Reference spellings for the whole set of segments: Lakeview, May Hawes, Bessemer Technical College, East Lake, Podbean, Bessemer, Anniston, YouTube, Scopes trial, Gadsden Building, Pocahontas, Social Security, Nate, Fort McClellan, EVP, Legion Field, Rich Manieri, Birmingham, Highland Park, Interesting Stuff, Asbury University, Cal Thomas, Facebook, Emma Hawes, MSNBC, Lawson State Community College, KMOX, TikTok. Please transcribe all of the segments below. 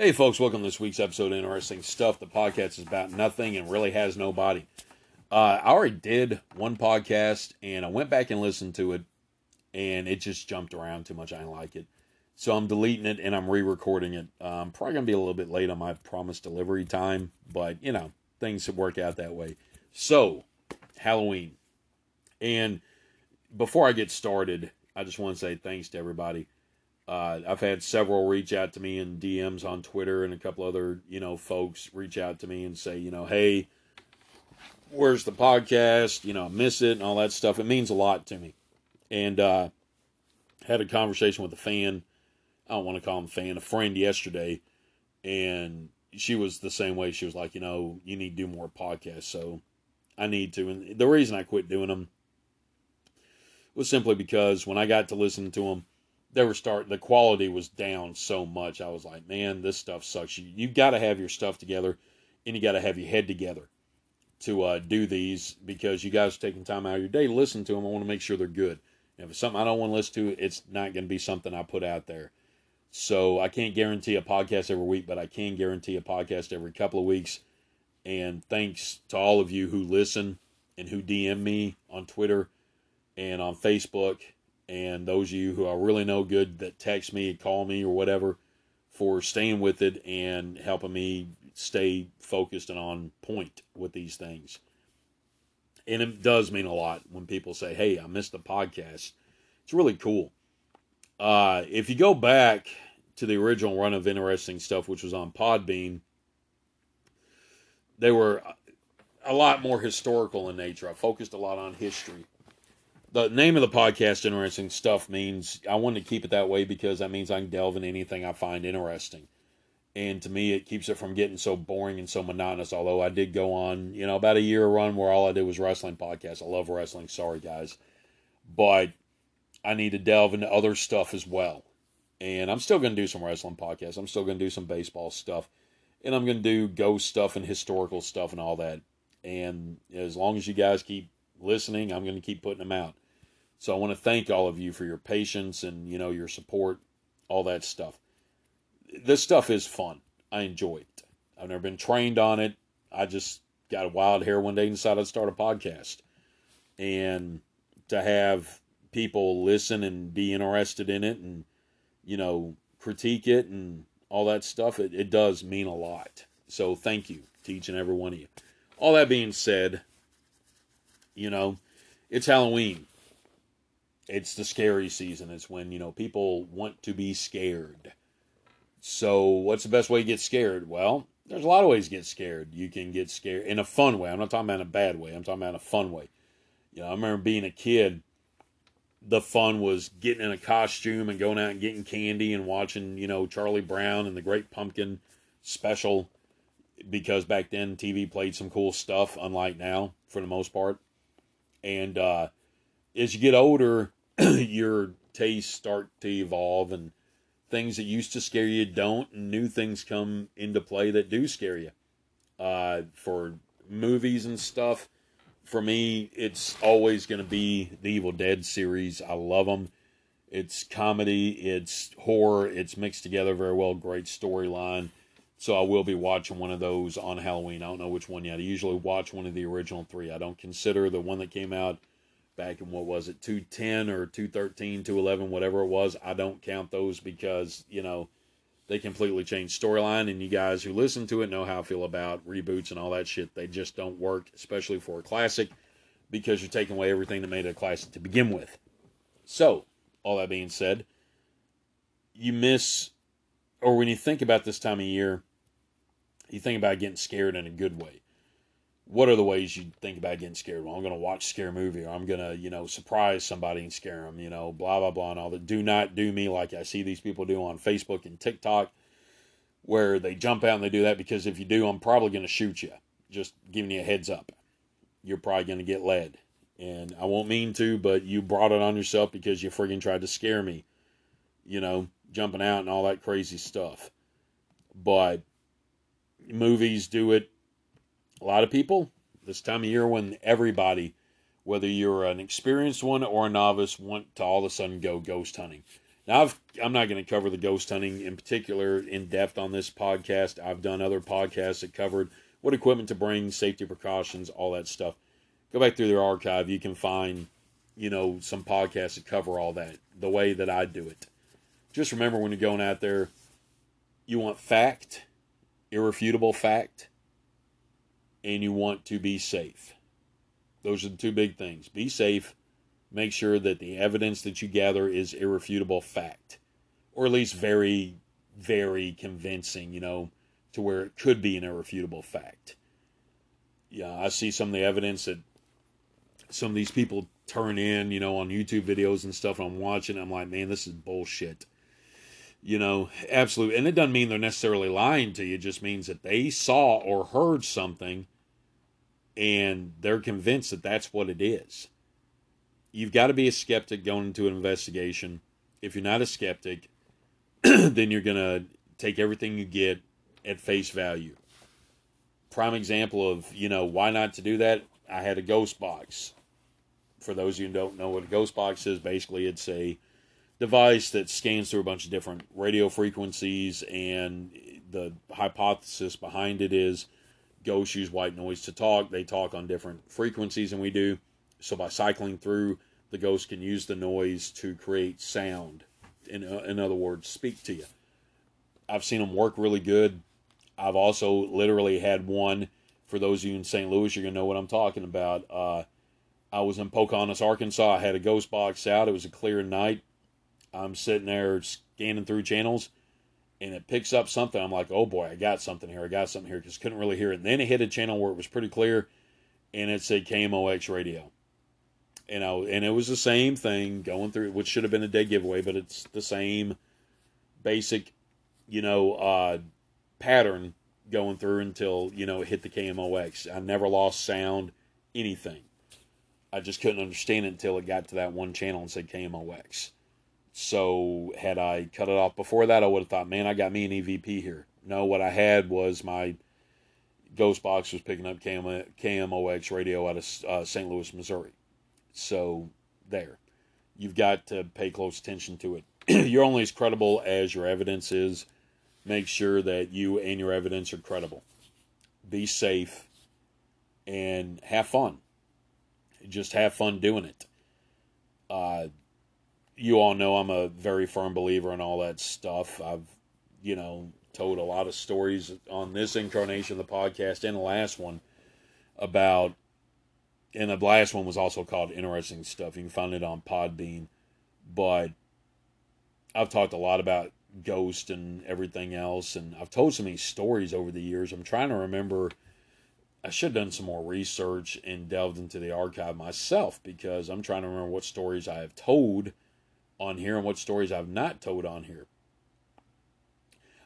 Hey folks, welcome to this week's episode of Interesting Stuff. The podcast is about nothing and really has no body. I already did one podcast, and I went back and listened to it, and it just jumped around too much. I didn't like it. So I'm deleting it, and I'm re-recording it. I'm probably going to be a little bit late on my promised delivery time, but, you know, things work out that way. So, Halloween. And before I get started, I just want to say thanks to everybody. I've had several reach out to me in DMs on Twitter, and a couple other, you know, folks reach out to me and say, you know, hey, where's the podcast? You know, I miss it and all that stuff. It means a lot to me. And had a conversation with a fan. I don't want to call him a fan, a friend yesterday. And she was the same way. She was like, you know, you need to do more podcasts. So I need to. And the reason I quit doing them was simply because when I got to listen to them, the quality was down so much. I was like, man, this stuff sucks. You've got to have your stuff together, and you got to have your head together to do these, because you guys are taking time out of your day to listen to them. I want to make sure they're good. And if it's something I don't want to listen to, it's not going to be something I put out there. So I can't guarantee a podcast every week, but I can guarantee a podcast every couple of weeks. And thanks to all of you who listen and who DM me on Twitter and on Facebook, and those of you who I really know good that text me, call me, or whatever, for staying with it and helping me stay focused and on point with these things. And it does mean a lot when people say, hey, I missed the podcast. It's really cool. If you go back to the original run of Interesting Stuff, which was on Podbean, they were a lot more historical in nature. I focused a lot on history. The name of the podcast, Interesting Stuff, means I wanted to keep it that way because that means I can delve into anything I find interesting. And to me, it keeps it from getting so boring and so monotonous, although I did go on, you know, about a year run where all I did was wrestling podcasts. I love wrestling, sorry guys. But I need to delve into other stuff as well. And I'm still going to do some wrestling podcasts. I'm still going to do some baseball stuff. And I'm going to do ghost stuff and historical stuff and all that. And as long as you guys keep listening, I'm going to keep putting them out. So I want to thank all of you for your patience and, you know, your support, all that stuff. This stuff is fun. I enjoy it. I've never been trained on it. I just got a wild hair one day and decided to start a podcast. And to have people listen and be interested in it and, you know, critique it and all that stuff, it does mean a lot. So thank you to each and every one of you. All that being said, you know, it's Halloween. It's the scary season. It's when, you know, people want to be scared. So what's the best way to get scared? Well, there's a lot of ways to get scared. You can get scared in a fun way. I'm not talking about in a bad way. I'm talking about in a fun way. You know, I remember being a kid, the fun was getting in a costume and going out and getting candy and watching, you know, Charlie Brown and the Great Pumpkin special, because back then TV played some cool stuff, unlike now for the most part. And as you get older, your tastes start to evolve, and things that used to scare you don't, and new things come into play that do scare you. For movies and stuff, for me, it's always going to be the Evil Dead series. I love them. It's comedy, it's horror, it's mixed together very well, great storyline. So I will be watching one of those on Halloween. I don't know which one yet. I usually watch one of the original three. I don't consider the one that came out back in, 210 or 213, 211, whatever it was. I don't count those because, you know, they completely change storyline. And you guys who listen to it know how I feel about reboots and all that shit. They just don't work, especially for a classic, because you're taking away everything that made it a classic to begin with. So, all that being said, you miss, or when you think about this time of year, you think about getting scared in a good way. What are the ways you think about getting scared? Well, I'm going to watch a scary movie, or I'm going to, you know, surprise somebody and scare them, you know, blah, blah, blah, and all that. Do not do me like I see these people do on Facebook and TikTok, where they jump out and they do that, because if you do, I'm probably going to shoot you. Just giving you a heads up. You're probably going to get led. And I won't mean to, but you brought it on yourself because you friggin' tried to scare me, you know, jumping out and all that crazy stuff. But movies do it. A lot of people, this time of year when everybody, whether you're an experienced one or a novice, want to all of a sudden go ghost hunting. Now, I'm not going to cover the ghost hunting in particular in depth on this podcast. I've done other podcasts that covered what equipment to bring, safety precautions, all that stuff. Go back through their archive. You can find, you know, some podcasts that cover all that, the way that I do it. Just remember when you're going out there, you want fact, irrefutable fact, and you want to be safe. Those are the two big things. Be safe. Make sure that the evidence that you gather is irrefutable fact, or at least very, very convincing, you know, to where it could be an irrefutable fact. Yeah, I see some of the evidence that some of these people turn in, you know, on YouTube videos and stuff, and I'm watching, I'm like, man, this is bullshit. You know, absolutely. And it doesn't mean they're necessarily lying to you. It just means that they saw or heard something, and they're convinced that that's what it is. You've got to be a skeptic going into an investigation. If you're not a skeptic, then you're going to take everything you get at face value. Prime example of, you know, why not to do that? I had a ghost box. For those of you who don't know what a ghost box is, basically it's a device that scans through a bunch of different radio frequencies, and the hypothesis behind it is ghosts use white noise to talk. They talk on different frequencies than we do. So by cycling through, the ghost can use the noise to create sound. In other words, speak to you. I've seen them work really good. I've also literally had one. For those of you in St. Louis, you're going to know what I'm talking about. I was in Pocahontas, Arkansas. I had a ghost box out. It was a clear night. I'm sitting there scanning through channels, and it picks up something. I'm like, oh boy, I got something here, because couldn't really hear it. And then it hit a channel where it was pretty clear, and it said KMOX radio. And it was the same thing going through, which should have been a dead giveaway, but it's the same basic, you know, pattern going through until, you know, it hit the KMOX. I never lost sound, anything. I just couldn't understand it until it got to that one channel and said KMOX. So had I cut it off before that, I would have thought, man, I got me an EVP here. No, what I had was my ghost box was picking up KMOX radio out of St. Louis, Missouri. So there, you've got to pay close attention to it. You're only as credible as your evidence is. Make sure that you and your evidence are credible. Be safe and have fun. Just have fun doing it. You all know I'm a very firm believer in all that stuff. I've, you know, told a lot of stories on this incarnation of the podcast and the last one about, and the last one was also called Interesting Stuff. You can find it on Podbean. But I've talked a lot about ghosts and everything else, and I've told so many stories over the years. I'm trying to remember. I should have done some more research and delved into the archive myself, because I'm trying to remember what stories I have told on here and what stories I've not told on here.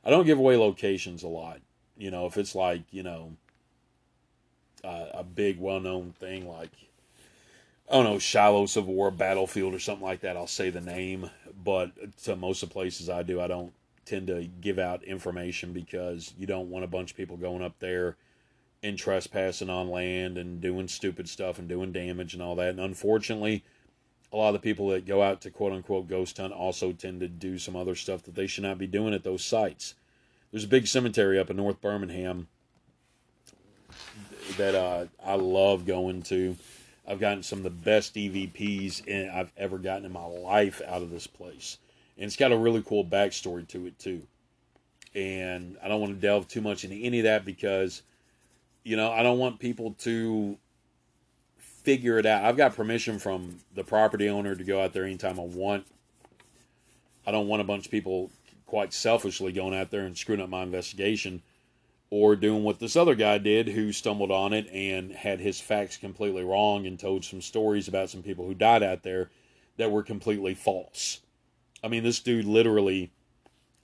I don't give away locations a lot. You know, if it's like, you know, a big well-known thing like, I don't know, Shiloh Civil War Battlefield or something like that, I'll say the name. But to most of the places I do, I don't tend to give out information, because you don't want a bunch of people going up there and trespassing on land and doing stupid stuff and doing damage and all that. And unfortunately, a lot of the people that go out to quote-unquote ghost hunt also tend to do some other stuff that they should not be doing at those sites. There's a big cemetery up in North Birmingham that I love going to. I've gotten some of the best EVPs I've ever gotten in my life out of this place. And it's got a really cool backstory to it, too. And I don't want to delve too much into any of that because, you know, I don't want people to figure it out. I've got permission from the property owner to go out there anytime I want. I don't want a bunch of people quite selfishly going out there and screwing up my investigation, or doing what this other guy did who stumbled on it and had his facts completely wrong and told some stories about some people who died out there that were completely false. I mean, this dude literally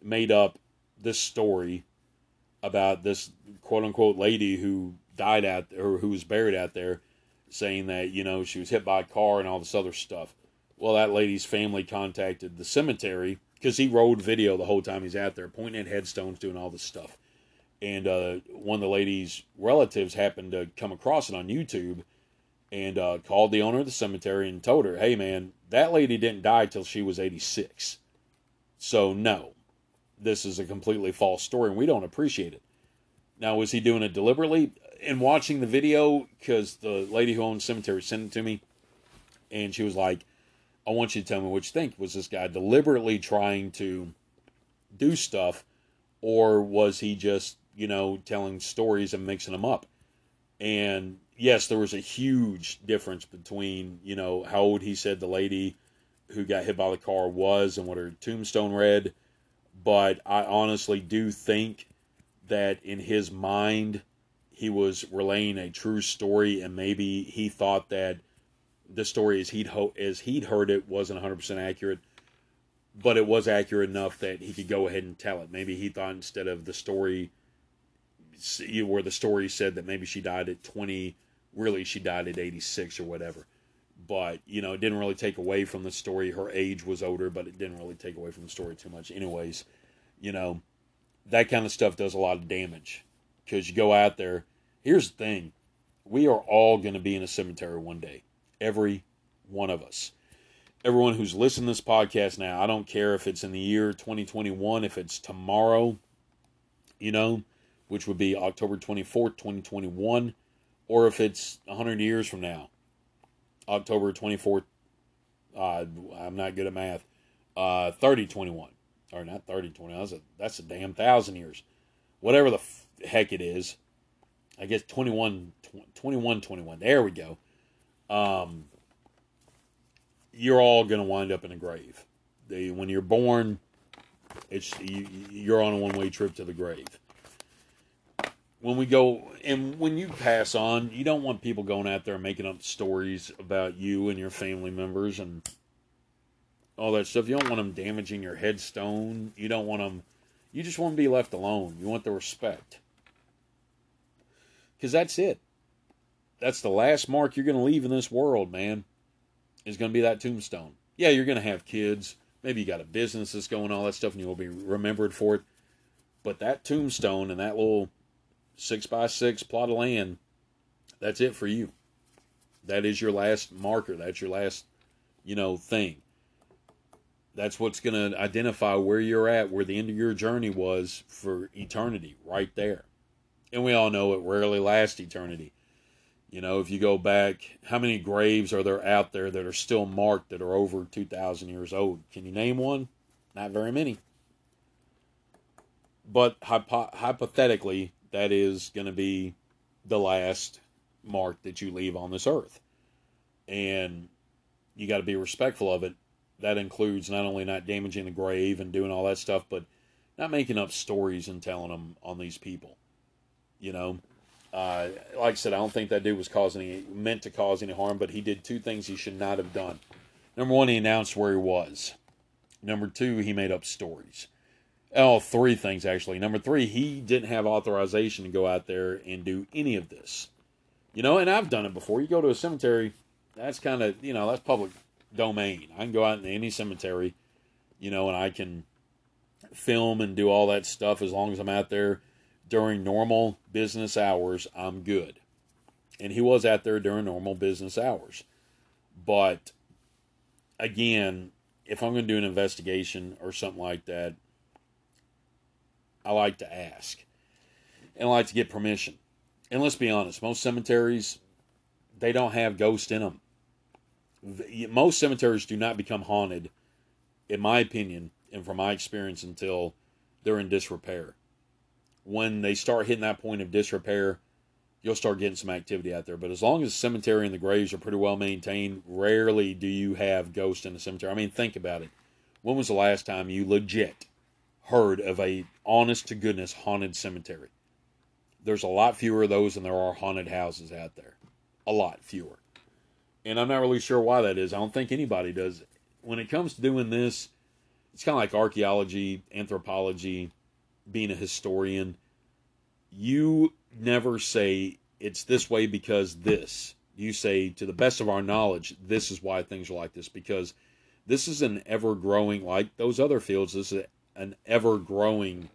made up this story about this quote-unquote lady who died out there, or who was buried out there, saying that, you know, she was hit by a car and all this other stuff. Well, that lady's family contacted the cemetery, because he rode video the whole time he's out there, pointing at headstones, doing all this stuff. And one of the lady's relatives happened to come across it on YouTube and called the owner of the cemetery and told her, hey, man, that lady didn't die till she was 86. So no, this is a completely false story, and we don't appreciate it. Now, was he doing it deliberately? In watching the video, because the lady who owns cemetery sent it to me, and she was like, I want you to tell me what you think. Was this guy deliberately trying to do stuff, or was he just, you know, telling stories and mixing them up? And yes, there was a huge difference between, you know, how old he said the lady who got hit by the car was and what her tombstone read. But I honestly do think that in his mind, he was relaying a true story, and maybe he thought that the story as he'd heard it wasn't 100% accurate, but it was accurate enough that he could go ahead and tell it. Maybe he thought, instead of the story where the story said that maybe she died at 20, really she died at 86 or whatever. But, you know, it didn't really take away from the story. Her age was older, but it didn't really take away from the story too much. Anyways, you know, that kind of stuff does a lot of damage. Because you go out there, here's the thing, we are all going to be in a cemetery one day. Every one of us. Everyone who's listening to this podcast now, I don't care if it's in the year 2021, if it's tomorrow, you know, which would be October 24th, 2021, or if it's 100 years from now, October 24th, I'm not good at math, 3021. Or not 3021, that's a damn 1,000 years. Whatever the heck it is, I guess 2121, there we go. You're all going to wind up in a grave. When you're born, you're on a one-way trip to the grave. When we go, and when you pass on, you don't want people going out there and making up stories about you and your family members and all that stuff. You don't want them damaging your headstone. You don't want them, you just want to be left alone. You want the respect. Because that's it. That's the last mark you're going to leave in this world, man. Is going to be that tombstone. Yeah, you're going to have kids. Maybe you got a business that's going, all that stuff, and you will be remembered for it. But that tombstone and that little 6x6 plot of land, that's it for you. That is your last marker. That's your last, you know, thing. That's what's going to identify where you're at, where the end of your journey was for eternity, right there. And we all know it rarely lasts eternity. You know, if you go back, how many graves are there out there that are still marked that are over 2,000 years old? Can you name one? Not very many. But hypothetically, that is going to be the last mark that you leave on this earth. And you got to be respectful of it. That includes not only not damaging the grave and doing all that stuff, but not making up stories and telling them on these people, you know. Like I said, I don't think that dude was meant to cause any harm, but he did two things he should not have done. Number one, he announced where he was. Number two, he made up stories. Oh, three things, actually. Number three, he didn't have authorization to go out there and do any of this. You know, and I've done it before. You go to a cemetery, that's kind of, you know, that's public domain. I can go out in any cemetery, you know, and I can film and do all that stuff as long as I'm out there. During normal business hours, I'm good. And he was out there during normal business hours. But, again, if I'm going to do an investigation or something like that, I like to ask. And I like to get permission. And let's be honest, most cemeteries, they don't have ghosts in them. Most cemeteries do not become haunted, in my opinion, and from my experience, until they're in disrepair. When they start hitting that point of disrepair, you'll start getting some activity out there. But as long as the cemetery and the graves are pretty well maintained, rarely do you have ghosts in the cemetery. I mean, think about it. When was the last time you legit heard of a honest-to-goodness haunted cemetery? There's a lot fewer of those than there are haunted houses out there. A lot fewer. And I'm not really sure why that is. I don't think anybody does. When it comes to doing this, it's kind of like archaeology, anthropology, being a historian. You never say it's this way because this. You say, to the best of our knowledge, this is why things are like this, because this is an ever-growing, like those other fields, this is an ever-growing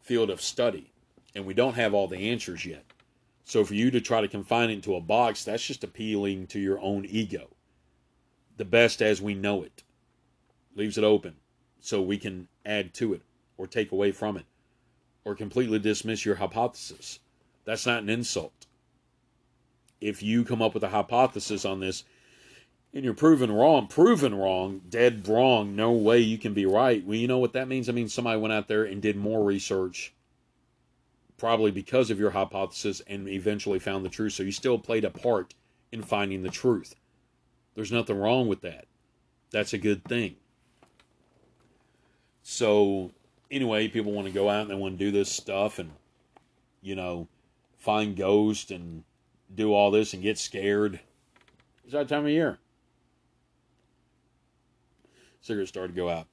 field of study, and we don't have all the answers yet. So for you to try to confine it into a box, that's just appealing to your own ego. The best as we know it leaves it open. so we can add to it or take away from it or completely dismiss your hypothesis. That's not an insult. If you come up with a hypothesis on this and you're proven wrong, dead wrong, no way you can be right. Well, you know what that means? I mean, somebody went out there and did more research, probably because of your hypothesis, and eventually found the truth. So you still played a part in finding the truth. There's nothing wrong with that. That's a good thing. So anyway, people want to go out and they want to do this stuff and, you know, find ghosts and do all this and get scared. It's that time of year. Cigarettes started to go out.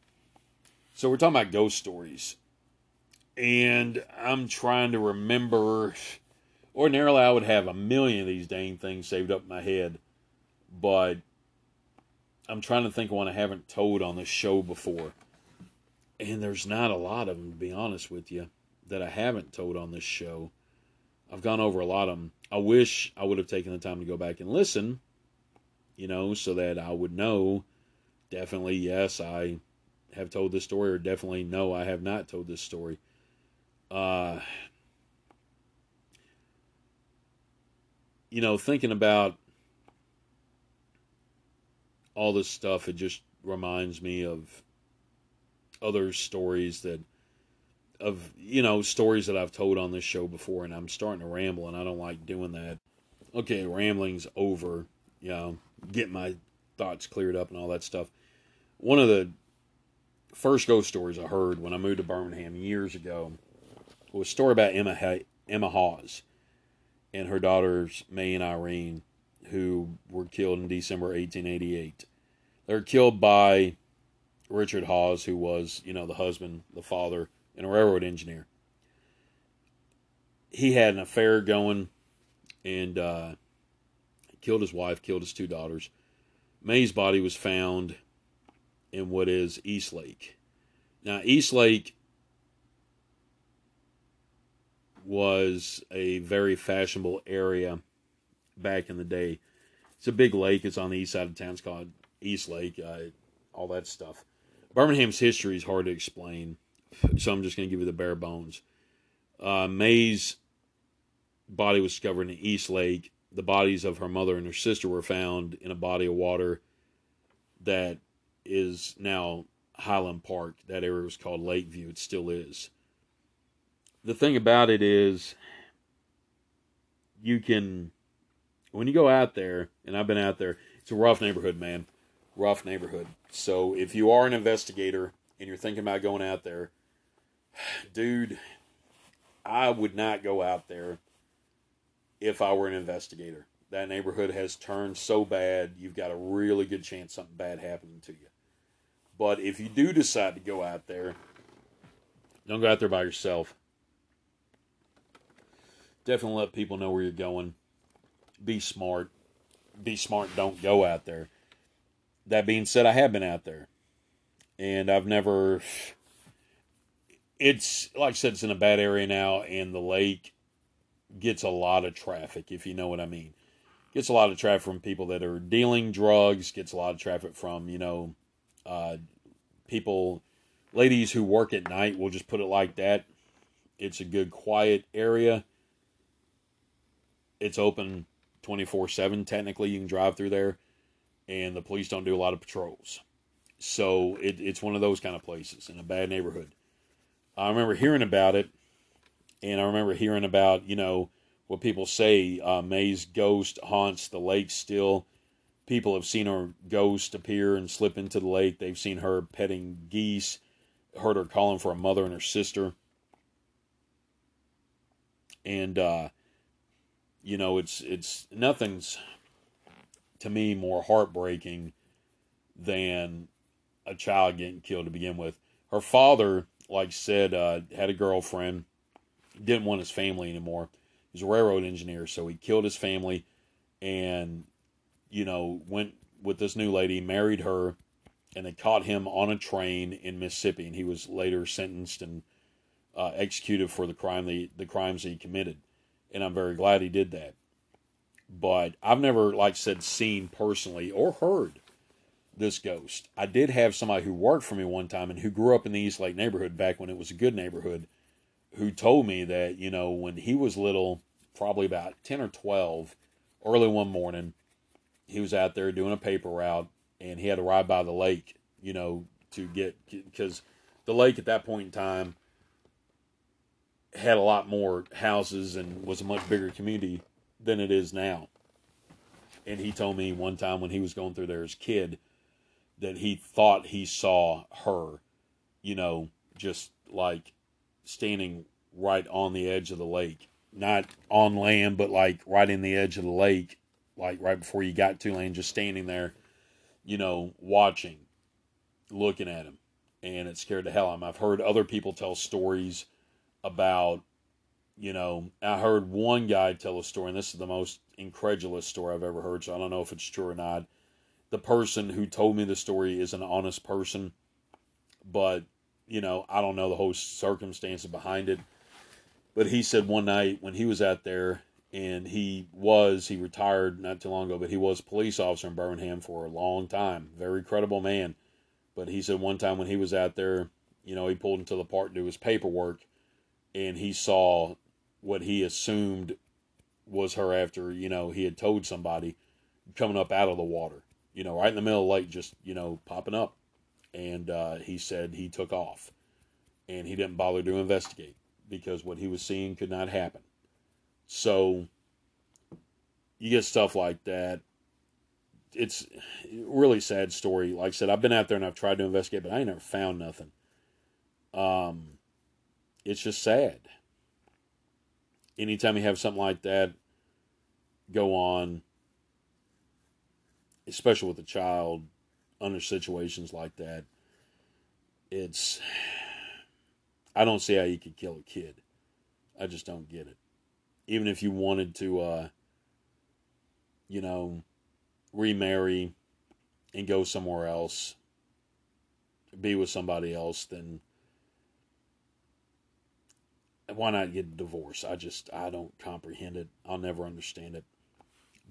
So we're talking about ghost stories. And I'm trying to remember. Ordinarily, I would have 1,000,000 of these dang things saved up in my head. But I'm trying to think of one I haven't told on this show before. And there's not a lot of them, to be honest with you, that I haven't told on this show. I've gone over a lot of them. I wish I would have taken the time to go back and listen, you know, so that I would know, definitely, yes, I have told this story, or definitely, no, I have not told this story. You know, thinking about all this stuff, it just reminds me of other stories that, of, you know, stories that I've told on this show before, and I'm starting to ramble, and I don't like doing that. Okay, rambling's over, you know, get my thoughts cleared up and all that stuff. One of the first ghost stories I heard when I moved to Birmingham years ago was a story about Emma Hawes and her daughters May and Irene, who were killed in December 1888. They were killed by Richard Hawes, who was, you know, the husband, the father, and a railroad engineer. He had an affair going and killed his wife, killed his two daughters. May's body was found in what is East Lake. Now, East Lake was a very fashionable area back in the day. It's a big lake. It's on the east side of town. It's called East Lake, all that stuff. Birmingham's history is hard to explain, so I'm just going to give you the bare bones. May's body was discovered in East Lake. The bodies of her mother and her sister were found in a body of water that is now Highland Park. That area was called Lakeview. It still is. The thing about it is, you can, when you go out there, and I've been out there, it's a rough neighborhood, man. Rough neighborhood. So if you are an investigator and you're thinking about going out there, dude, I would not go out there if I were an investigator. That neighborhood has turned so bad, you've got a really good chance something bad happening to you. But if you do decide to go out there, don't go out there by yourself. Definitely let people know where you're going. Be smart. Be smart, don't go out there. That being said, I have been out there. And I've never... It's, like I said, it's in a bad area now, and the lake gets a lot of traffic, if you know what I mean. Gets a lot of traffic from people that are dealing drugs, gets a lot of traffic from, you know, people, ladies who work at night, we'll just put it like that. It's a good, quiet area. It's open 24/7, technically. You can drive through there, and the police don't do a lot of patrols. So it's one of those kind of places in a bad neighborhood. I remember hearing about it. And I remember hearing about, you know, what people say, May's ghost haunts the lake still. People have seen her ghost appear and slip into the lake. They've seen her petting geese, heard her calling for her mother and her sister. And, you know, it's nothing's, to me, more heartbreaking than a child getting killed to begin with. Her father, like I said, had a girlfriend. Didn't want his family anymore. He's a railroad engineer, so he killed his family and, you know, went with this new lady, married her, and they caught him on a train in Mississippi, and he was later sentenced and executed for the crimes that he committed. And I'm very glad he did that. But I've never, like I said, seen personally or heard this ghost. I did have somebody who worked for me one time and who grew up in the East Lake neighborhood back when it was a good neighborhood, who told me that, you know, when he was little, probably about 10 or 12, early one morning, he was out there doing a paper route and he had to ride by the lake, you know, to get, because the lake at that point in time had a lot more houses and was a much bigger community than it is now. And he told me one time when he was going through there as a kid that he thought he saw her, you know, just like standing right on the edge of the lake, not on land, but like right in the edge of the lake, like right before you got to land, just standing there, you know, watching, looking at him. And it scared the hell out of him. I've heard other people tell stories about, you know, I heard one guy tell a story, and this is the most incredulous story I've ever heard, so I don't know if it's true or not. The person who told me the story is an honest person, but, you know, I don't know the whole circumstances behind it. But he said one night when he was out there, and he retired not too long ago, but he was a police officer in Birmingham for a long time, very credible man. But he said one time when he was out there, you know, he pulled into the park to do his paperwork, and he saw what he assumed was her after, you know, he had told somebody, coming up out of the water, you know, right in the middle of the lake, just, you know, popping up. And he said he took off and he didn't bother to investigate because what he was seeing could not happen. So you get stuff like that. It's a really sad story. Like I said, I've been out there and I've tried to investigate, but I ain't never found nothing. It's just sad. Anytime you have something like that go on, especially with a child, under situations like that, it's, I don't see how you could kill a kid. I just don't get it. Even if you wanted to, you know, remarry and go somewhere else, be with somebody else, then why not get a divorce? I don't comprehend it. I'll never understand it.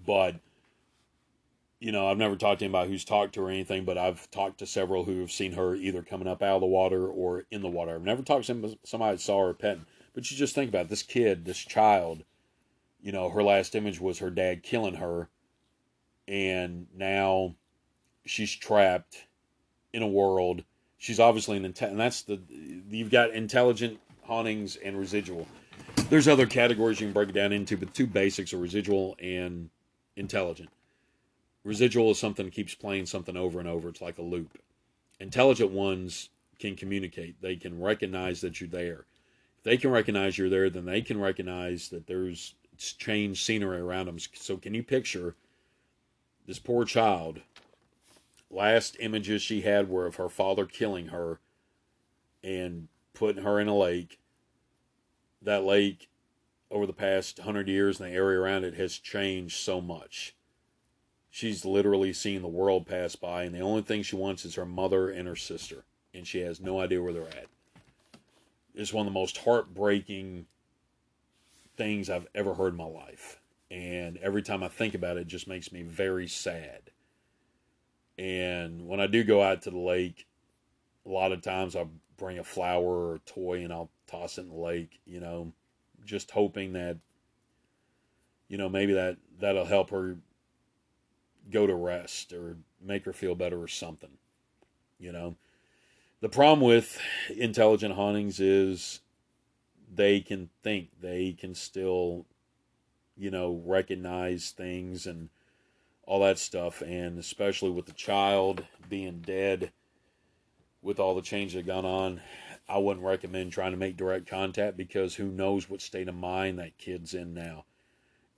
But, you know, I've never talked to anybody who's talked to her or anything, but I've talked to several who have seen her either coming up out of the water or in the water. I've never talked to somebody that saw her petting. But you just think about it. This kid, this child, you know, her last image was her dad killing her, and now she's trapped in a world. She's obviously and that's you've got intelligent hauntings and residual. There's other categories you can break it down into, but two basics are residual and intelligent. Residual is something that keeps playing something over and over. It's like a loop. Intelligent ones can communicate. They can recognize that you're there. If they can recognize you're there, then they can recognize that there's changed scenery around them. So can you picture this poor child? Last images she had were of her father killing her and putting her in a lake. That lake, over the past 100 years, and the area around it has changed so much. She's literally seen the world pass by, and the only thing she wants is her mother and her sister, and she has no idea where they're at. It's one of the most heartbreaking things I've ever heard in my life, and every time I think about it, it just makes me very sad. And when I do go out to the lake, a lot of times I'll bring a flower or a toy and I'll toss it in the lake, you know, just hoping that, you know, maybe that'll help her go to rest or make her feel better or something, you know. The problem with intelligent hauntings is they can think, they can still, you know, recognize things and all that stuff. And especially with the child being dead, with all the change that gone on, I wouldn't recommend trying to make direct contact, because who knows what state of mind that kid's in now.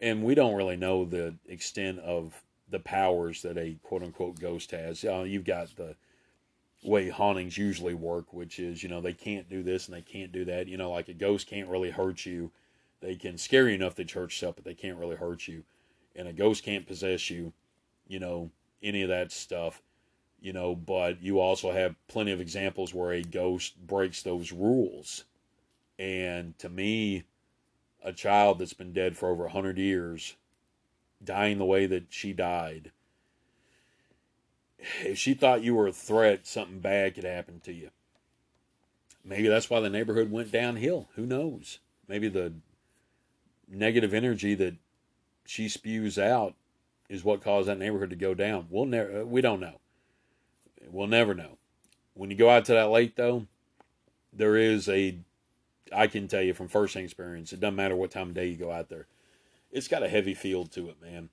And we don't really know the extent of the powers that a quote-unquote ghost has. You've got the way hauntings usually work, which is, you know, they can't do this and they can't do that. You know, like a ghost can't really hurt you. They can scare you enough that you hurt yourself, but they can't really hurt you. And a ghost can't possess you, you know, any of that stuff. You know, but you also have plenty of examples where a ghost breaks those rules. And to me, a child that's been dead for over 100 years, dying the way that she died, if she thought you were a threat, something bad could happen to you. Maybe that's why the neighborhood went downhill. Who knows? Maybe the negative energy that she spews out is what caused that neighborhood to go down. We don't know. We'll never know. When you go out to that lake, though, there is I can tell you from first-hand experience, it doesn't matter what time of day you go out there. It's got a heavy feel to it, man.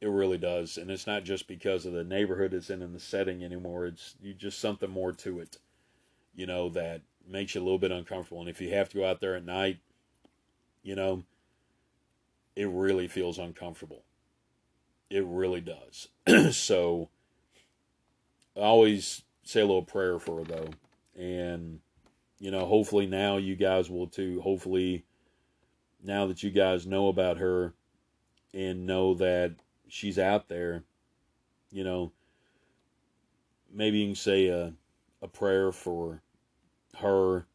It really does. And it's not just because of the neighborhood it's in and the setting anymore. It's just something more to it, you know, that makes you a little bit uncomfortable. And if you have to go out there at night, you know, it really feels uncomfortable. It really does. So I always say a little prayer for her, though. And, you know, hopefully now you guys will, too. Hopefully now that you guys know about her and know that she's out there, you know, maybe you can say a prayer for her,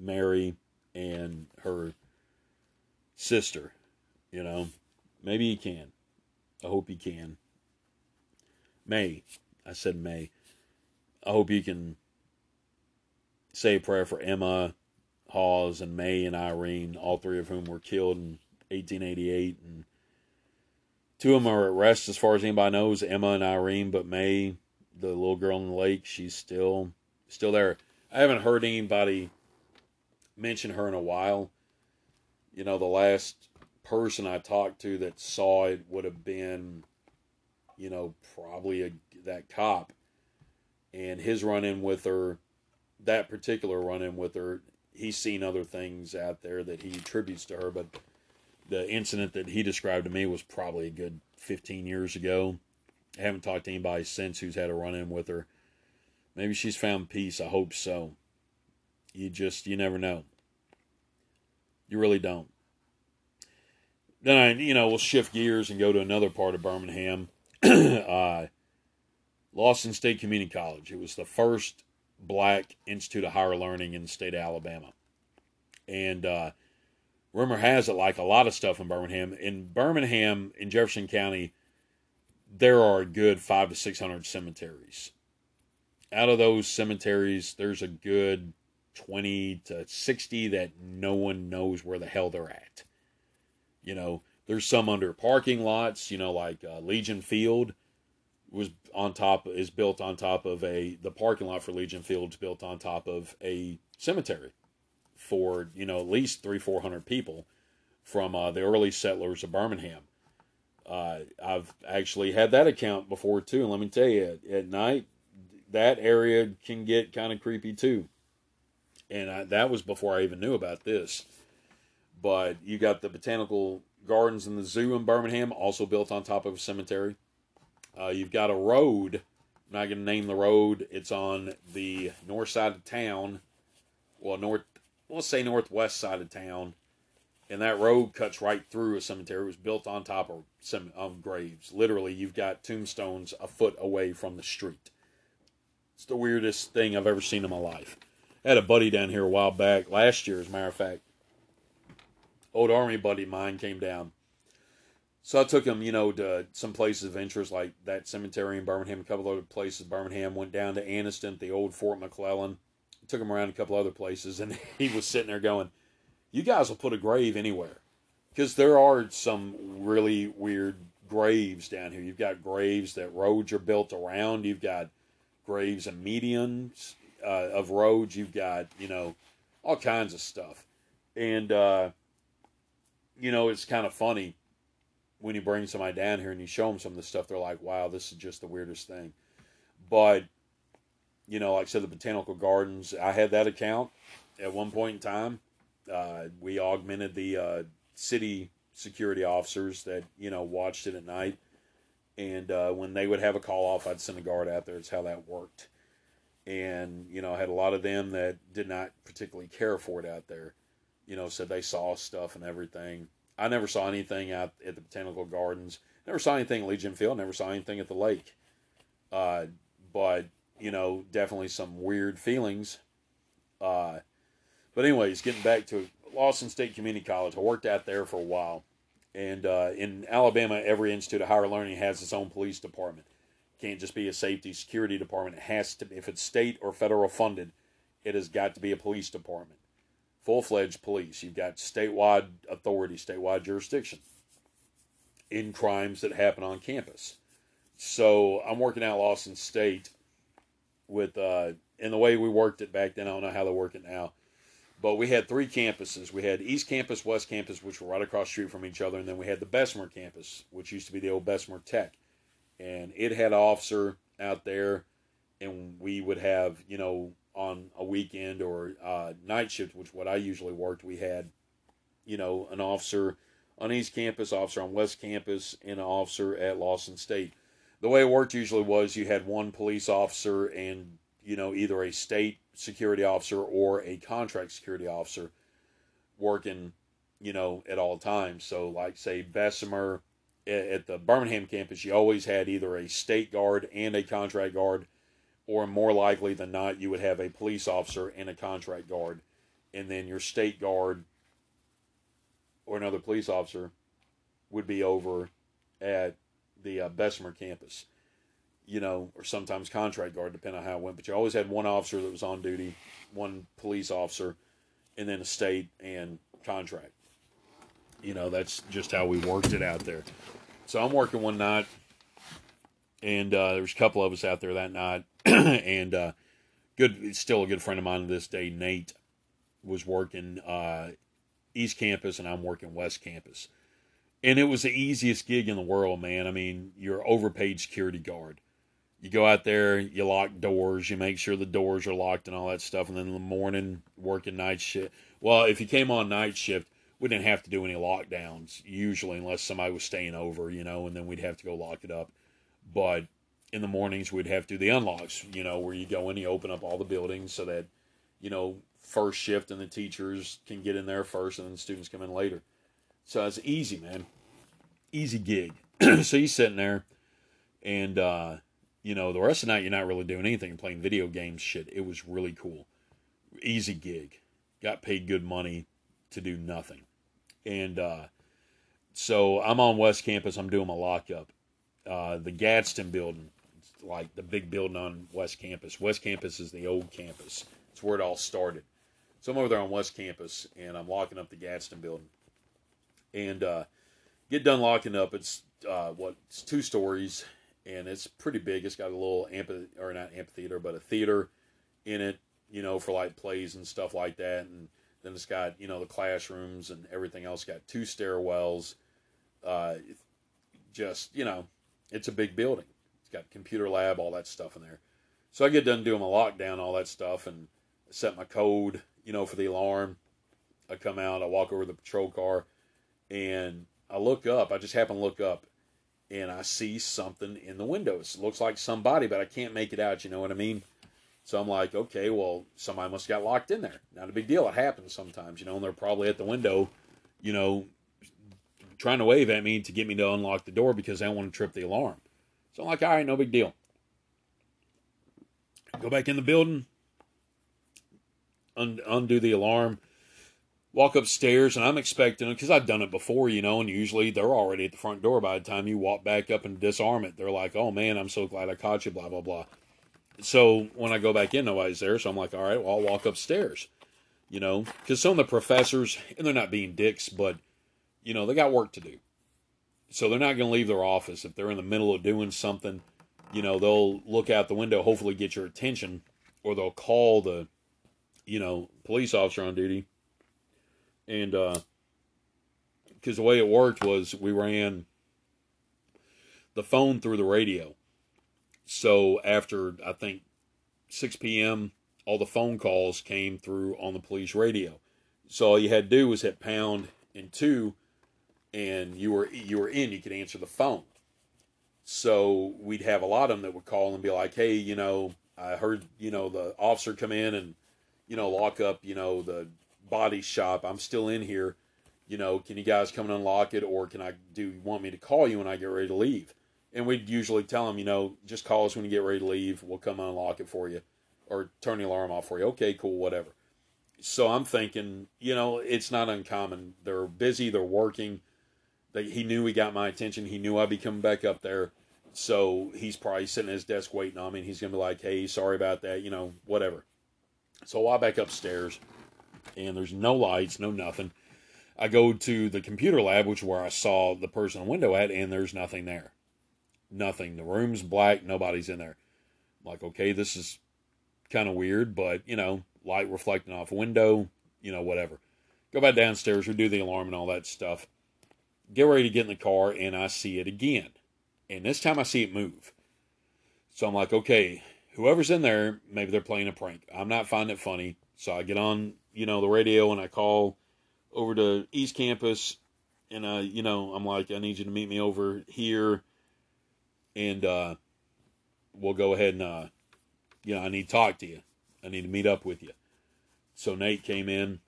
Mary, and her sister, you know. Maybe you can. I hope you can. May. I hope you can say a prayer for Emma Hawes and May and Irene, all three of whom were killed in 1888, and two of them are at rest as far as anybody knows, Emma and Irene, but May, the little girl in the lake, she's still there. I haven't heard anybody mention her in a while. You know, the last person I talked to that saw it would have been, you know, probably that cop. And his run-in with her, that particular run-in with her, he's seen other things out there that he attributes to her, but the incident that he described to me was probably a good 15 years ago. I haven't talked to anybody since who's had a run-in with her. Maybe she's found peace. I hope so. You never know. You really don't. Then we'll shift gears and go to another part of Birmingham. Lawson State Community College. It was the first black institute of higher learning in the state of Alabama. And, rumor has it, like a lot of stuff in Birmingham, in Jefferson County, there are a good 500 to 600 cemeteries. Out of those cemeteries, there's a good 20 to 60 that no one knows where the hell they're at. You know, there's some under parking lots, you know, like Legion Field is built on top of the parking lot for Legion Field is built on top of a cemetery. For, you know, at least 300 to 400 people from the early settlers of Birmingham. I've actually had that account before, too. And let me tell you, at night, that area can get kind of creepy, too. And that was before I even knew about this. But you got the botanical gardens and the zoo in Birmingham, also built on top of a cemetery. You've got a road. I'm not going to name the road. It's on the north side of town. Well, let's say northwest side of town, and that road cuts right through a cemetery. It was built on top of some graves. Literally, you've got tombstones a foot away from the street. It's the weirdest thing I've ever seen in my life. I had a buddy down here a while back, last year as a matter of fact. Old Army buddy of mine came down. So I took him, you know, to some places of interest, like that cemetery in Birmingham, a couple other places in Birmingham, went down to Anniston, the old Fort McClellan. Took him around a couple other places, and he was sitting there going, you guys will put a grave anywhere. Because there are some really weird graves down here. You've got graves that roads are built around. You've got graves and medians of roads. You've got, you know, all kinds of stuff. And, you know, it's kind of funny when you bring somebody down here and you show them some of the stuff. They're like, wow, this is just the weirdest thing. But, you know, like I said, the botanical gardens, I had that account at one point in time. We augmented the city security officers that, you know, watched it at night. And when they would have a call off, I'd send a guard out there. It's how that worked. And, you know, I had a lot of them that did not particularly care for it out there. You know, said they saw stuff and everything. I never saw anything out at the botanical gardens. Never saw anything at Legion Field. Never saw anything at the lake. But... you know, definitely some weird feelings. But anyways, getting back to Lawson State Community College. I worked out there for a while. And in Alabama, every institute of higher learning has its own police department. can't just be a safety security department. It has to be, if it's state or federal funded, it has got to be a police department. Full-fledged police. You've got statewide authority, statewide jurisdiction in crimes that happen on campus. So I'm working out Lawson State with, and the way we worked it back then, I don't know how they work it now, but we had three campuses. We had East Campus, West Campus, which were right across the street from each other, and then we had the Bessemer campus, which used to be the old Bessemer Tech. And it had an officer out there, and we would have, you know, on a weekend or night shift, which what I usually worked, we had, you know, an officer on East Campus, officer on West Campus, and an officer at Lawson State. The way it worked usually was you had one police officer and, you know, either a state security officer or a contract security officer working, you know, at all times. So, like, say, Bessemer, at the Birmingham campus, you always had either a state guard and a contract guard, or more likely than not, you would have a police officer and a contract guard, and then your state guard or another police officer would be over at the Bessemer campus, you know, or sometimes contract guard, depending on how it went. But you always had one officer that was on duty, one police officer, and then a state and contract. You know, that's just how we worked it out there. So I'm working one night, and there was a couple of us out there that night, and still a good friend of mine to this day, Nate, was working East Campus, and I'm working West Campus. And it was the easiest gig in the world, man. I mean, you're overpaid security guard. You go out there, you lock doors, you make sure the doors are locked and all that stuff, and then in the morning, working night shift. Well, if you came on night shift, we didn't have to do any lockdowns, usually, unless somebody was staying over, you know, and then we'd have to go lock it up. But in the mornings, we'd have to do the unlocks, you know, where you go in, you open up all the buildings so that, you know, first shift and the teachers can get in there first and then the students come in later. So it's easy, man. Easy gig. So you're sitting there and, you know, the rest of the night you're not really doing anything, playing video games, shit. It was really cool. Easy gig. Got paid good money to do nothing. And so I'm on West Campus. I'm doing my lockup. The Gadsden Building, it's like the big building on West Campus. West Campus is the old campus. It's where it all started. So I'm over there on West Campus, and I'm locking up the Gadsden Building. And get done locking up. It's it's 2 stories, and it's pretty big. It's got a little a theater in it, you know, for like plays and stuff like that. And then it's got, you know, the classrooms and everything else. It's got 2 stairwells. Just, you know, it's a big building. It's got computer lab, all that stuff in there. So I get done doing my lockdown, all that stuff, and set my code, you know, for the alarm. I come out, I walk over to the patrol car, and I look up. I just happen to look up, and I see something in the windows. It looks like somebody, but I can't make it out, you know what I mean? So I'm like, okay, well, somebody must have got locked in there. Not a big deal. It happens sometimes, you know, and they're probably at the window, you know, trying to wave at me to get me to unlock the door because they don't want to trip the alarm. So I'm like, all right, no big deal. Go back in the building, undo the alarm, walk upstairs, and I'm expecting them, because I've done it before, you know, and usually they're already at the front door by the time you walk back up and disarm it. They're like, oh, man, I'm so glad I caught you, blah, blah, blah. So when I go back in, nobody's there. So I'm like, all right, well, I'll walk upstairs, you know, because some of the professors, and they're not being dicks, but, you know, they got work to do. So they're not going to leave their office. If they're in the middle of doing something, you know, they'll look out the window, hopefully get your attention, or they'll call the, you know, police officer on duty. And, because the way it worked was we ran the phone through the radio. So after, I think, 6 p.m., all the phone calls came through on the police radio. So all you had to do was hit pound and 2, and you were in. You could answer the phone. So we'd have a lot of them that would call and be like, hey, you know, I heard, you know, the officer come in and, you know, lock up, you know, the body shop. I'm still in here. You know, can you guys come and unlock it, or you want me to call you when I get ready to leave? And we'd usually tell them, you know, just call us when you get ready to leave. We'll come and unlock it for you, or turn the alarm off for you. Okay, cool, whatever. So I'm thinking, you know, it's not uncommon. They're busy. They're working. He knew he got my attention. He knew I'd be coming back up there. So he's probably sitting at his desk waiting on me, and he's going to be like, hey, sorry about that, you know, whatever. So I back upstairs, and there's no lights, no nothing. I go to the computer lab, which is where I saw the person window at, and there's nothing there. Nothing. The room's black. Nobody's in there. I'm like, okay, this is kind of weird, but, you know, light reflecting off window, you know, whatever. Go back downstairs, redo the alarm and all that stuff. Get ready to get in the car, and I see it again. And this time I see it move. So I'm like, okay, whoever's in there, maybe they're playing a prank. I'm not finding it funny. So I get on, you know, the radio, and I call over to East Campus, and, you know, I'm like, I need you to meet me over here, and we'll go ahead and, you know, I need to talk to you. I need to meet up with you. So Nate came in,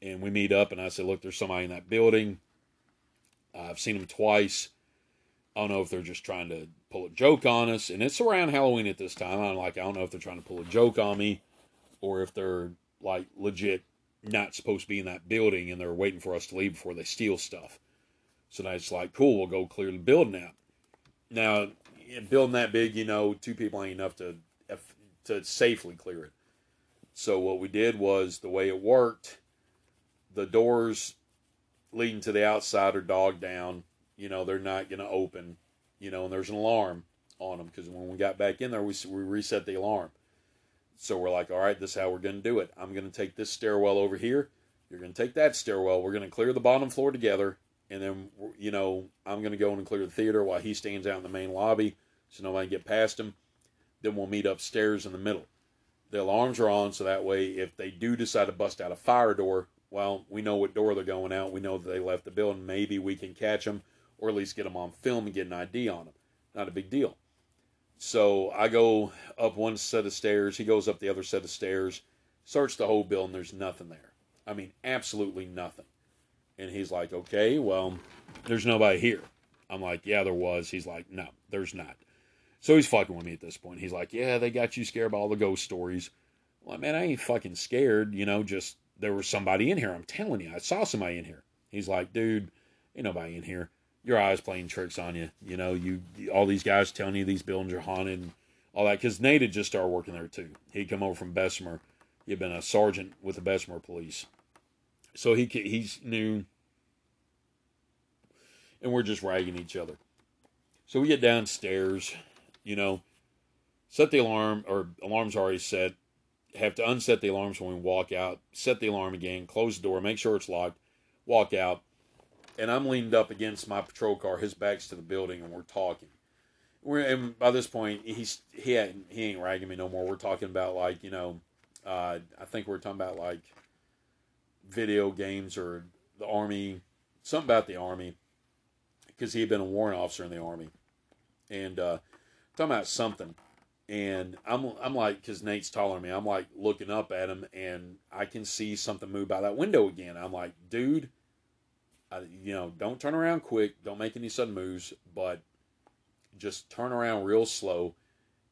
and we meet up, and I said, look, there's somebody in that building. I've seen them twice. I don't know if they're just trying to pull a joke on us. And it's around Halloween at this time. I'm like, I don't know if they're trying to pull a joke on me or if they're, like, legit not supposed to be in that building and they're waiting for us to leave before they steal stuff. So now it's like, cool, we'll go clear the building out. Now, in building that big, you know, two people ain't enough to safely clear it. So what we did was, the way it worked, the doors leading to the outside are dogged down. You know, they're not going to open, you know, and there's an alarm on them, because when we got back in there, we reset the alarm. So we're like, all right, this is how we're going to do it. I'm going to take this stairwell over here. You're going to take that stairwell. We're going to clear the bottom floor together. And then, you know, I'm going to go in and clear the theater while he stands out in the main lobby so nobody can get past him. Then we'll meet upstairs in the middle. The alarms are on, so that way if they do decide to bust out a fire door, well, we know what door they're going out. We know that they left the building. Maybe we can catch them, or at least get them on film and get an ID on them. Not a big deal. So I go up one set of stairs. He goes up the other set of stairs. Search the whole building. There's nothing there. I mean, absolutely nothing. And he's like, okay, well, there's nobody here. I'm like, yeah, there was. He's like, no, there's not. So he's fucking with me at this point. He's like, yeah, they got you scared by all the ghost stories. I'm like, man, I ain't fucking scared. You know, just there was somebody in here. I'm telling you, I saw somebody in here. He's like, dude, ain't nobody in here. Your eyes playing tricks on you. You know, you all these guys telling you these buildings are haunted and all that. Because Nate had just started working there, too. He'd come over from Bessemer. He had been a sergeant with the Bessemer police. So he's new. And we're just ragging each other. So we get downstairs, you know, set the alarm, or alarm's already set. Have to unset the alarms when we walk out. Set the alarm again. Close the door. Make sure it's locked. Walk out. And I'm leaned up against my patrol car. His back's to the building, and we're talking. And by this point, he ain't ragging me no more. We're talking about, like, you know, I think we're talking about, like, video games or the Army. Something about the Army. Because he had been a warrant officer in the Army. And talking about something. And I'm like, because Nate's taller than me, I'm, like, looking up at him, and I can see something move by that window again. I'm like, dude. You know, don't turn around quick. Don't make any sudden moves, but just turn around real slow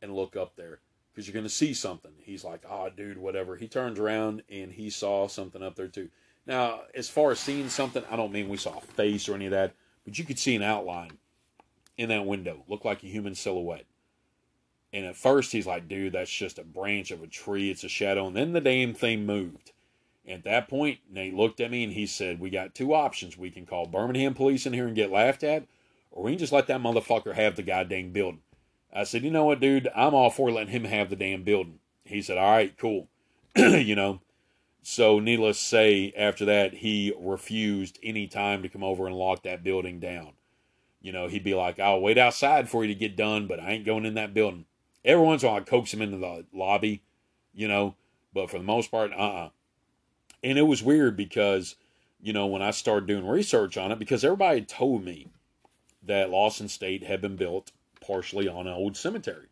and look up there, because you're going to see something. He's like, oh, dude, whatever. He turns around, and he saw something up there, too. Now, as far as seeing something, I don't mean we saw a face or any of that, but you could see an outline in that window. Looked like a human silhouette. And at first, he's like, dude, that's just a branch of a tree. It's a shadow. And then the damn thing moved. At that point, Nate looked at me, and he said, we got two options. We can call Birmingham police in here and get laughed at, or we can just let that motherfucker have the goddamn building. I said, you know what, dude? I'm all for letting him have the damn building. He said, all right, cool. You know, so needless to say, after that, he refused any time to come over and lock that building down. You know, he'd be like, I'll wait outside for you to get done, but I ain't going in that building. Every once in a while, I coax him into the lobby, you know, but for the most part, uh-uh. And it was weird because, you know, when I started doing research on it, because everybody had told me that Lawson State had been built partially on an old cemetery.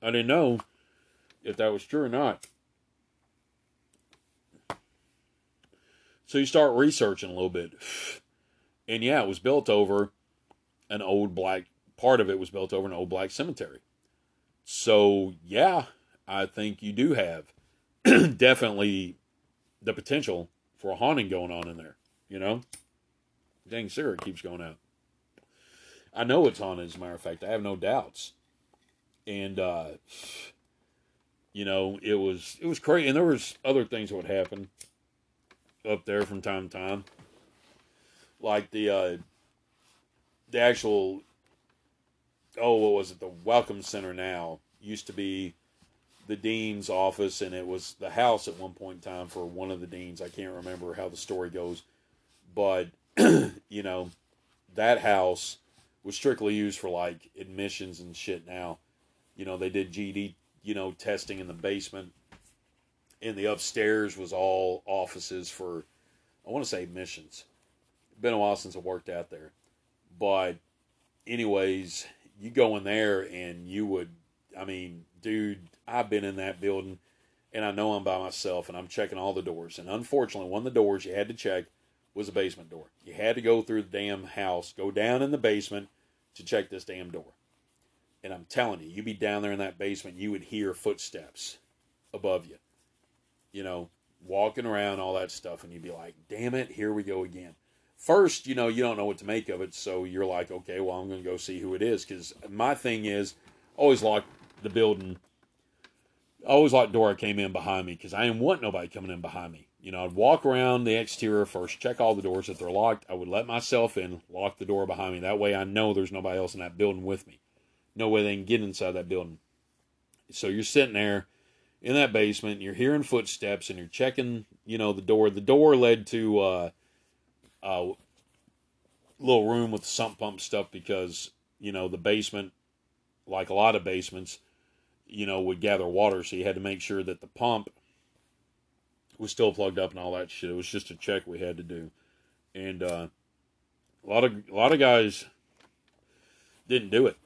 I didn't know if that was true or not. So you start researching a little bit. And yeah, it was built over an old black, part of it was built over an old black cemetery. So yeah, I think you do have definitely the potential for a haunting going on in there, you know? Dang, Sarah keeps going out. I know it's haunted, as a matter of fact. I have no doubts. And, you know, it was crazy. And there was other things that would happen up there from time to time. Like the actual, the Welcome Center now used to be the dean's office, and it was the house at one point in time for one of the deans. I can't remember how the story goes, but, you know, that house was strictly used for, like, admissions and shit now. You know, they did GD, you know, testing in the basement, and the upstairs was all offices for, I want to say, admissions. Been a while since I worked out there, but anyways, you go in there and you would, I mean, dude, I've been in that building, and I know I'm by myself, and I'm checking all the doors. And unfortunately, one of the doors you had to check was a basement door. You had to go through the damn house, go down in the basement to check this damn door. And I'm telling you, you'd be down there in that basement, you would hear footsteps above you, you know, walking around, all that stuff, and you'd be like, damn it, here we go again. First, you know, you don't know what to make of it, so you're like, okay, well, I'm going to go see who it is, because my thing is, I always lock the building, I always lock the door I came in behind me, because I didn't want nobody coming in behind me. You know, I'd walk around the exterior first, check all the doors. If they're locked, I would let myself in, lock the door behind me. That way I know there's nobody else in that building with me. No way they can get inside that building. So you're sitting there in that basement, you're hearing footsteps, and you're checking, you know, the door. The door led to a little room with sump pump stuff, because, you know, the basement, like a lot of basements, you know, would gather water, so you had to make sure that the pump was still plugged up and all that shit. It was just a check we had to do. And a lot of guys didn't do it.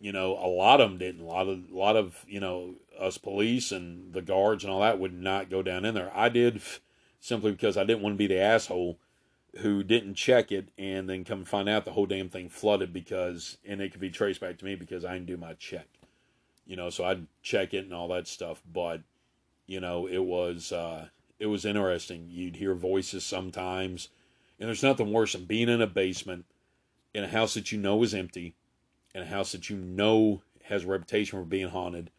You know, a lot of them didn't. A lot of you know, us police and the guards and all that would not go down in there. I did, simply because I didn't want to be the asshole who didn't check it and then come find out the whole damn thing flooded, because, and it could be traced back to me because I didn't do my check, you know, so I'd check it and all that stuff. But, you know, it was interesting. You'd hear voices sometimes, and there's nothing worse than being in a basement in a house that you know is empty, in a house that you know has a reputation for being haunted,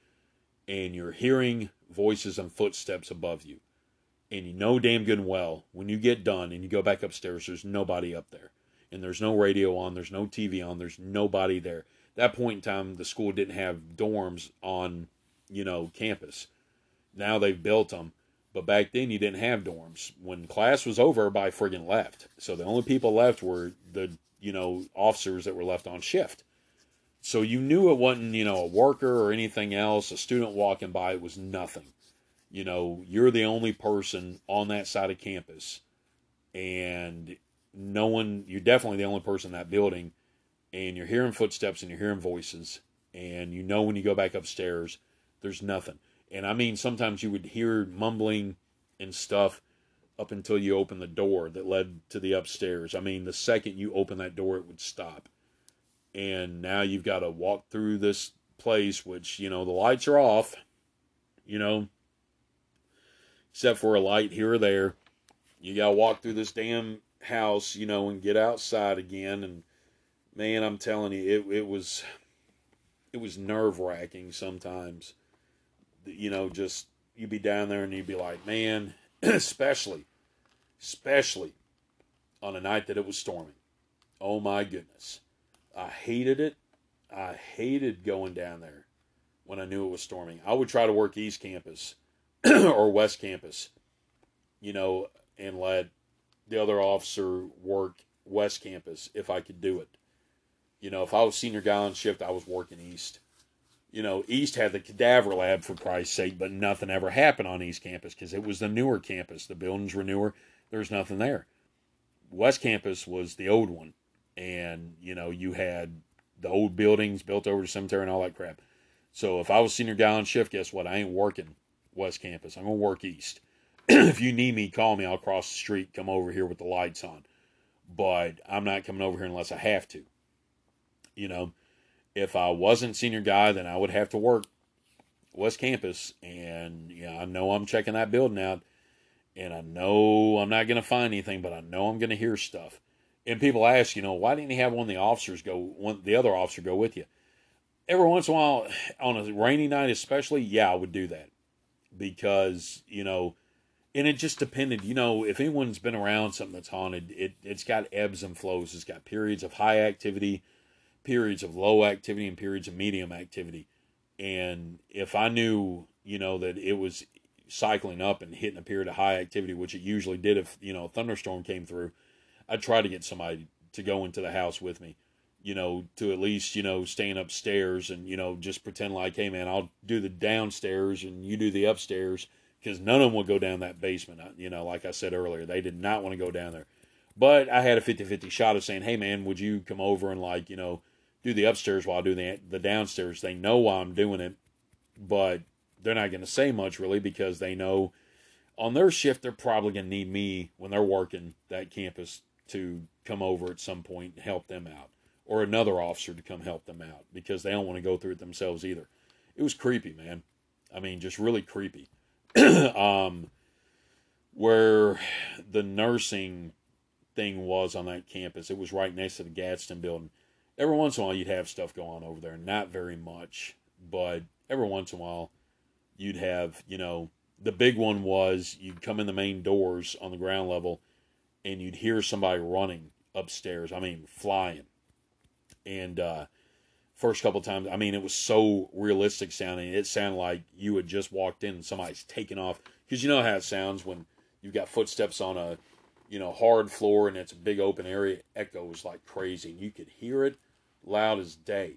and you're hearing voices and footsteps above you. And you know damn good and well, when you get done and you go back upstairs, there's nobody up there. And there's no radio on, there's no TV on, there's nobody there. At that point in time, the school didn't have dorms on, you know, campus. Now they've built them. But back then, you didn't have dorms. When class was over, everybody friggin' left. So the only people left were the, you know, officers that were left on shift. So you knew it wasn't, you know, a worker or anything else. A student walking by, it was nothing. You know, you're the only person on that side of campus, and no one, you're definitely the only person in that building, and you're hearing footsteps and you're hearing voices, and you know when you go back upstairs, there's nothing. And I mean, sometimes you would hear mumbling and stuff up until you open the door that led to the upstairs. I mean, the second you open that door, it would stop. And now you've got to walk through this place, which, you know, the lights are off, you know, except for a light here or there. You gotta walk through this damn house, you know, and get outside again. And man, I'm telling you, it was nerve-wracking sometimes. You know, just, you'd be down there and you'd be like, man, especially on a night that it was storming. Oh my goodness. I hated it. I hated going down there when I knew it was storming. I would try to work East Campus or West Campus, you know, and let the other officer work West Campus if I could do it. You know, if I was senior guy on shift, I was working East. You know, East had the cadaver lab, for Christ's sake, but nothing ever happened on East Campus because it was the newer campus. The buildings were newer. There's nothing there. West Campus was the old one. And, you know, you had the old buildings built over the cemetery and all that crap. So if I was senior guy on shift, guess what? I ain't working West Campus. I'm going to work East. If you need me, call me. I'll cross the street, come over here with the lights on. But I'm not coming over here unless I have to. You know, if I wasn't senior guy, then I would have to work West Campus. And, you know, I know I'm checking that building out. And I know I'm not going to find anything, but I know I'm going to hear stuff. And people ask, you know, why didn't he have the other officer go with you? Every once in a while, on a rainy night especially, yeah, I would do that. Because, you know, and it just depended, you know, if anyone's been around something that's haunted, it's got ebbs and flows. It's got periods of high activity, periods of low activity, and periods of medium activity. And if I knew, you know, that it was cycling up and hitting a period of high activity, which it usually did if, you know, a thunderstorm came through, I'd try to get somebody to go into the house with me, you know, to at least, you know, stand upstairs and, you know, just pretend like, hey, man, I'll do the downstairs and you do the upstairs, because none of them would go down that basement. You know, like I said earlier, they did not want to go down there. But I had a 50-50 shot of saying, hey, man, would you come over and, like, you know, do the upstairs while I do the downstairs. They know why I'm doing it, but they're not going to say much, really, because they know on their shift they're probably going to need me when they're working that campus to come over at some point and help them out, or another officer to come help them out, because they don't want to go through it themselves either. It was creepy, man. I mean, just really creepy. Where the nursing thing was on that campus, it was right next to the Gadsden Building. Every once in a while, you'd have stuff go on over there. Not very much, but every once in a while, you'd have, you know, the big one was you'd come in the main doors on the ground level, and you'd hear somebody running upstairs. I mean, flying. And first couple of times, I mean, it was so realistic sounding. It sounded like you had just walked in and somebody's taking off. Because you know how it sounds when you've got footsteps on a, you know, hard floor and it's a big open area. It echoes like crazy, and you could hear it loud as day,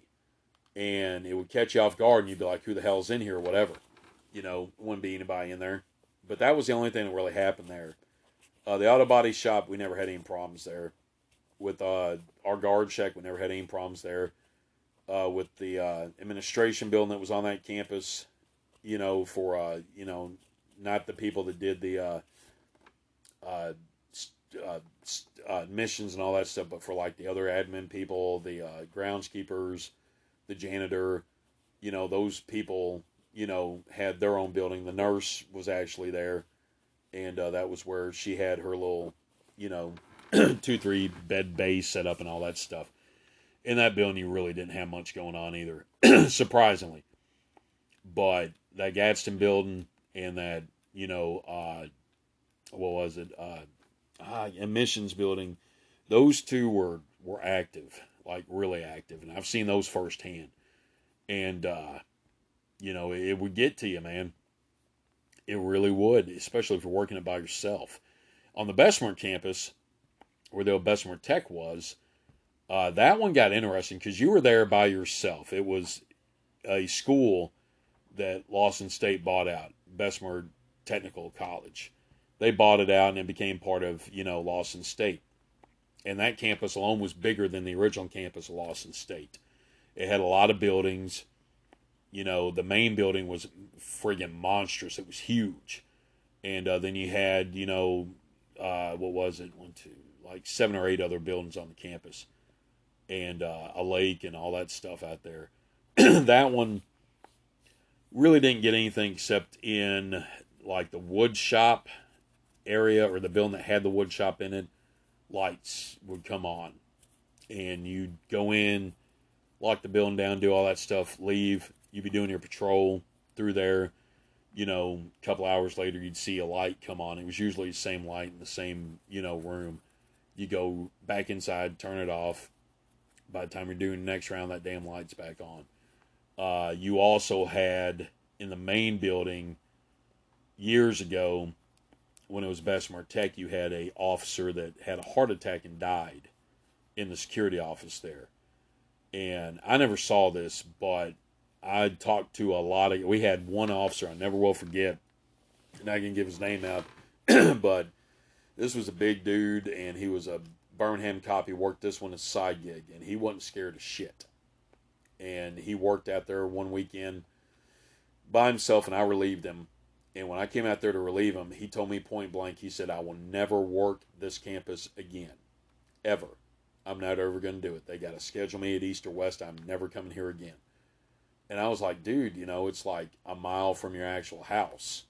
and it would catch you off guard, and you'd be like, who the hell's in here or whatever, you know, wouldn't be anybody in there. But that was the only thing that really happened there. The auto body shop, we never had any problems there. With our guard shack, we never had any problems there. With the administration building that was on that campus, you know, for you know, not the people that did the admissions and all that stuff, but for like the other admin people, the groundskeepers, the janitor, you know, those people, you know, had their own building. The nurse was actually there, and that was where she had her little, you know, 2-3 bed base set up and all that stuff. In that building, you really didn't have much going on either, surprisingly. But that Gadsden building and that, you know, what was it? Admissions building, those two were active, like really active, and I've seen those firsthand. And you know, it would get to you, man. It really would, especially if you're working it by yourself. On the Bessemer campus, where the old Bessemer Tech was, that one got interesting because you were there by yourself. It was a school that Lawson State bought out, Bessemer Technical College. They bought it out and it became part of, you know, Lawson State. And that campus alone was bigger than the original campus of Lawson State. It had a lot of buildings. You know, the main building was friggin' monstrous. It was huge. And then you had, you know, what was it? 7 or 8 other buildings on the campus. And a lake and all that stuff out there. That one really didn't get anything except in, like, the wood shop area, or the building that had the wood shop in it. Lights would come on and you'd go in, lock the building down, do all that stuff, leave. You'd be doing your patrol through there, you know, a couple hours later you'd see a light come on. It was usually the same light in the same, you know, room. You go back inside, turn it off. By the time you're doing the next round, that damn light's back on. You also had in the main building years ago, when it was Bessemer Tech, you had an officer that had a heart attack and died in the security office there. And I never saw this, but I talked to a lot of, we had one officer I never will forget, and I can give his name out, but this was a big dude, and he was a Birmingham cop. He worked this one as a side gig, and he wasn't scared of shit. And he worked out there one weekend by himself, and I relieved him. And when I came out there to relieve him, he told me point blank, he said, I will never work this campus again, ever. I'm not ever going to do it. They got to schedule me at East or West. I'm never coming here again. And I was like, dude, you know, it's like a mile from your actual house.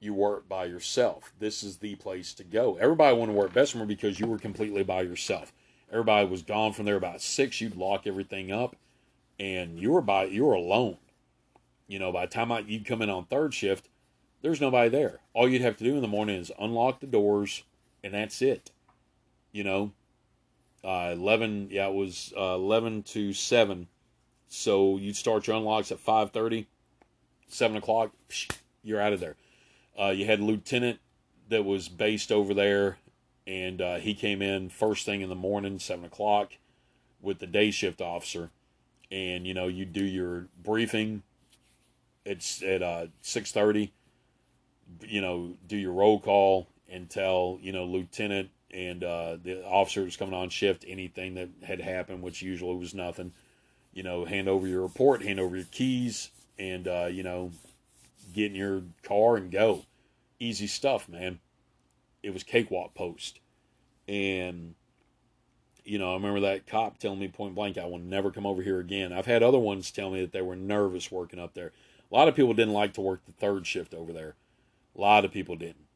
you work by yourself. This is the place to go. Everybody wanted to work at Bessemer because you were completely by yourself. Everybody was gone from there about 6. You'd lock everything up, and you were alone. You know, by the time you'd come in on third shift, there's nobody there. All you'd have to do in the morning is unlock the doors, and that's it. You know, 11 to 7. So you'd start your unlocks at 5:30, 7 o'clock, you're out of there. You had a lieutenant that was based over there, and he came in first thing in the morning, 7 o'clock, with the day shift officer. And, you know, you do your briefing at 6:30, you know, do your roll call and tell, you know, lieutenant and the officer was coming on shift anything that had happened, which usually was nothing. You know, hand over your report, hand over your keys, and, you know, get in your car and go. Easy stuff, man. It was cakewalk post. And, you know, I remember that cop telling me point blank, I will never come over here again. I've had other ones tell me that they were nervous working up there. A lot of people didn't like to work the third shift over there. A lot of people didn't.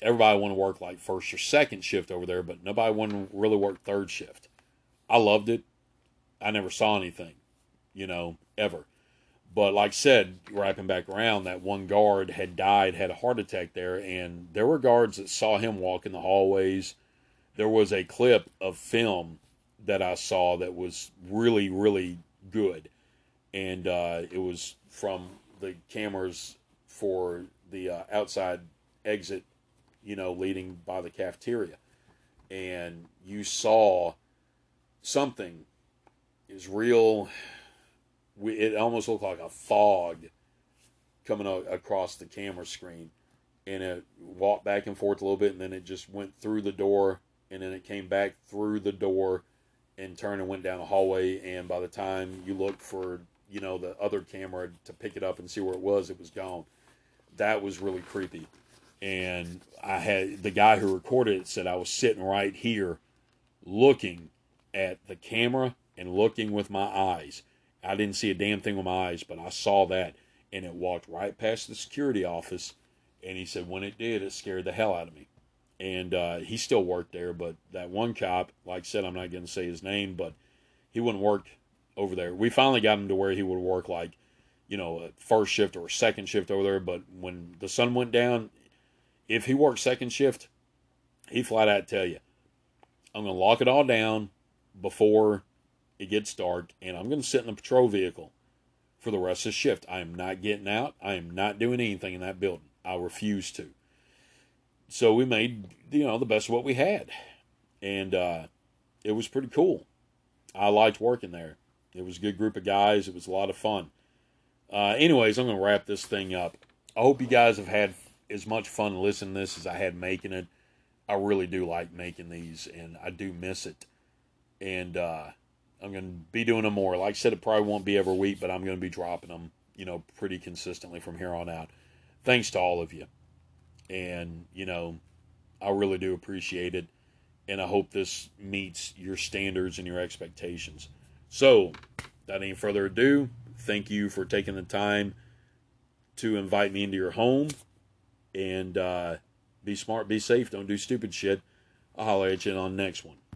Everybody wanted to work like first or second shift over there, but nobody wanted to really work third shift. I loved it. I never saw anything, you know, ever. But like I said, wrapping back around, that one guard had died, had a heart attack there, and there were guards that saw him walk in the hallways. There was a clip of film that I saw that was really, really good. And it was from the cameras for the outside exit, you know, leading by the cafeteria. And you saw something. It was real. It almost looked like a fog coming across the camera screen. And it walked back and forth a little bit, and then it just went through the door, and then it came back through the door and turned and went down a hallway. And by the time you looked for, you know, the other camera to pick it up and see where it was gone. That was really creepy. And I had the guy who recorded it said I was sitting right here looking at the camera and looking with my eyes. I didn't see a damn thing with my eyes, but I saw that, and it walked right past the security office. And he said when it did, it scared the hell out of me. And he still worked there, but that one cop, like I said, I'm not going to say his name, but he wouldn't work over there. We finally got him to where he would work like, you know, a first shift or a second shift over there. But when the sun went down, if he worked second shift, he flat out tell you, I'm going to lock it all down before it gets dark, and I'm going to sit in the patrol vehicle for the rest of the shift. I am not getting out. I am not doing anything in that building. I refuse to. So we made, you know, the best of what we had. And it was pretty cool. I liked working there. It was a good group of guys. It was a lot of fun. Anyways, I'm going to wrap this thing up. I hope you guys have had as much fun listening to this as I had making it. I really do like making these, and I do miss it. And I'm going to be doing them more. Like I said, it probably won't be every week, but I'm going to be dropping them, you know, pretty consistently from here on out. Thanks to all of you. And, you know, I really do appreciate it. And I hope this meets your standards and your expectations. So, without any further ado, thank you for taking the time to invite me into your home. And be smart, be safe, don't do stupid shit. I'll holler at you on the next one.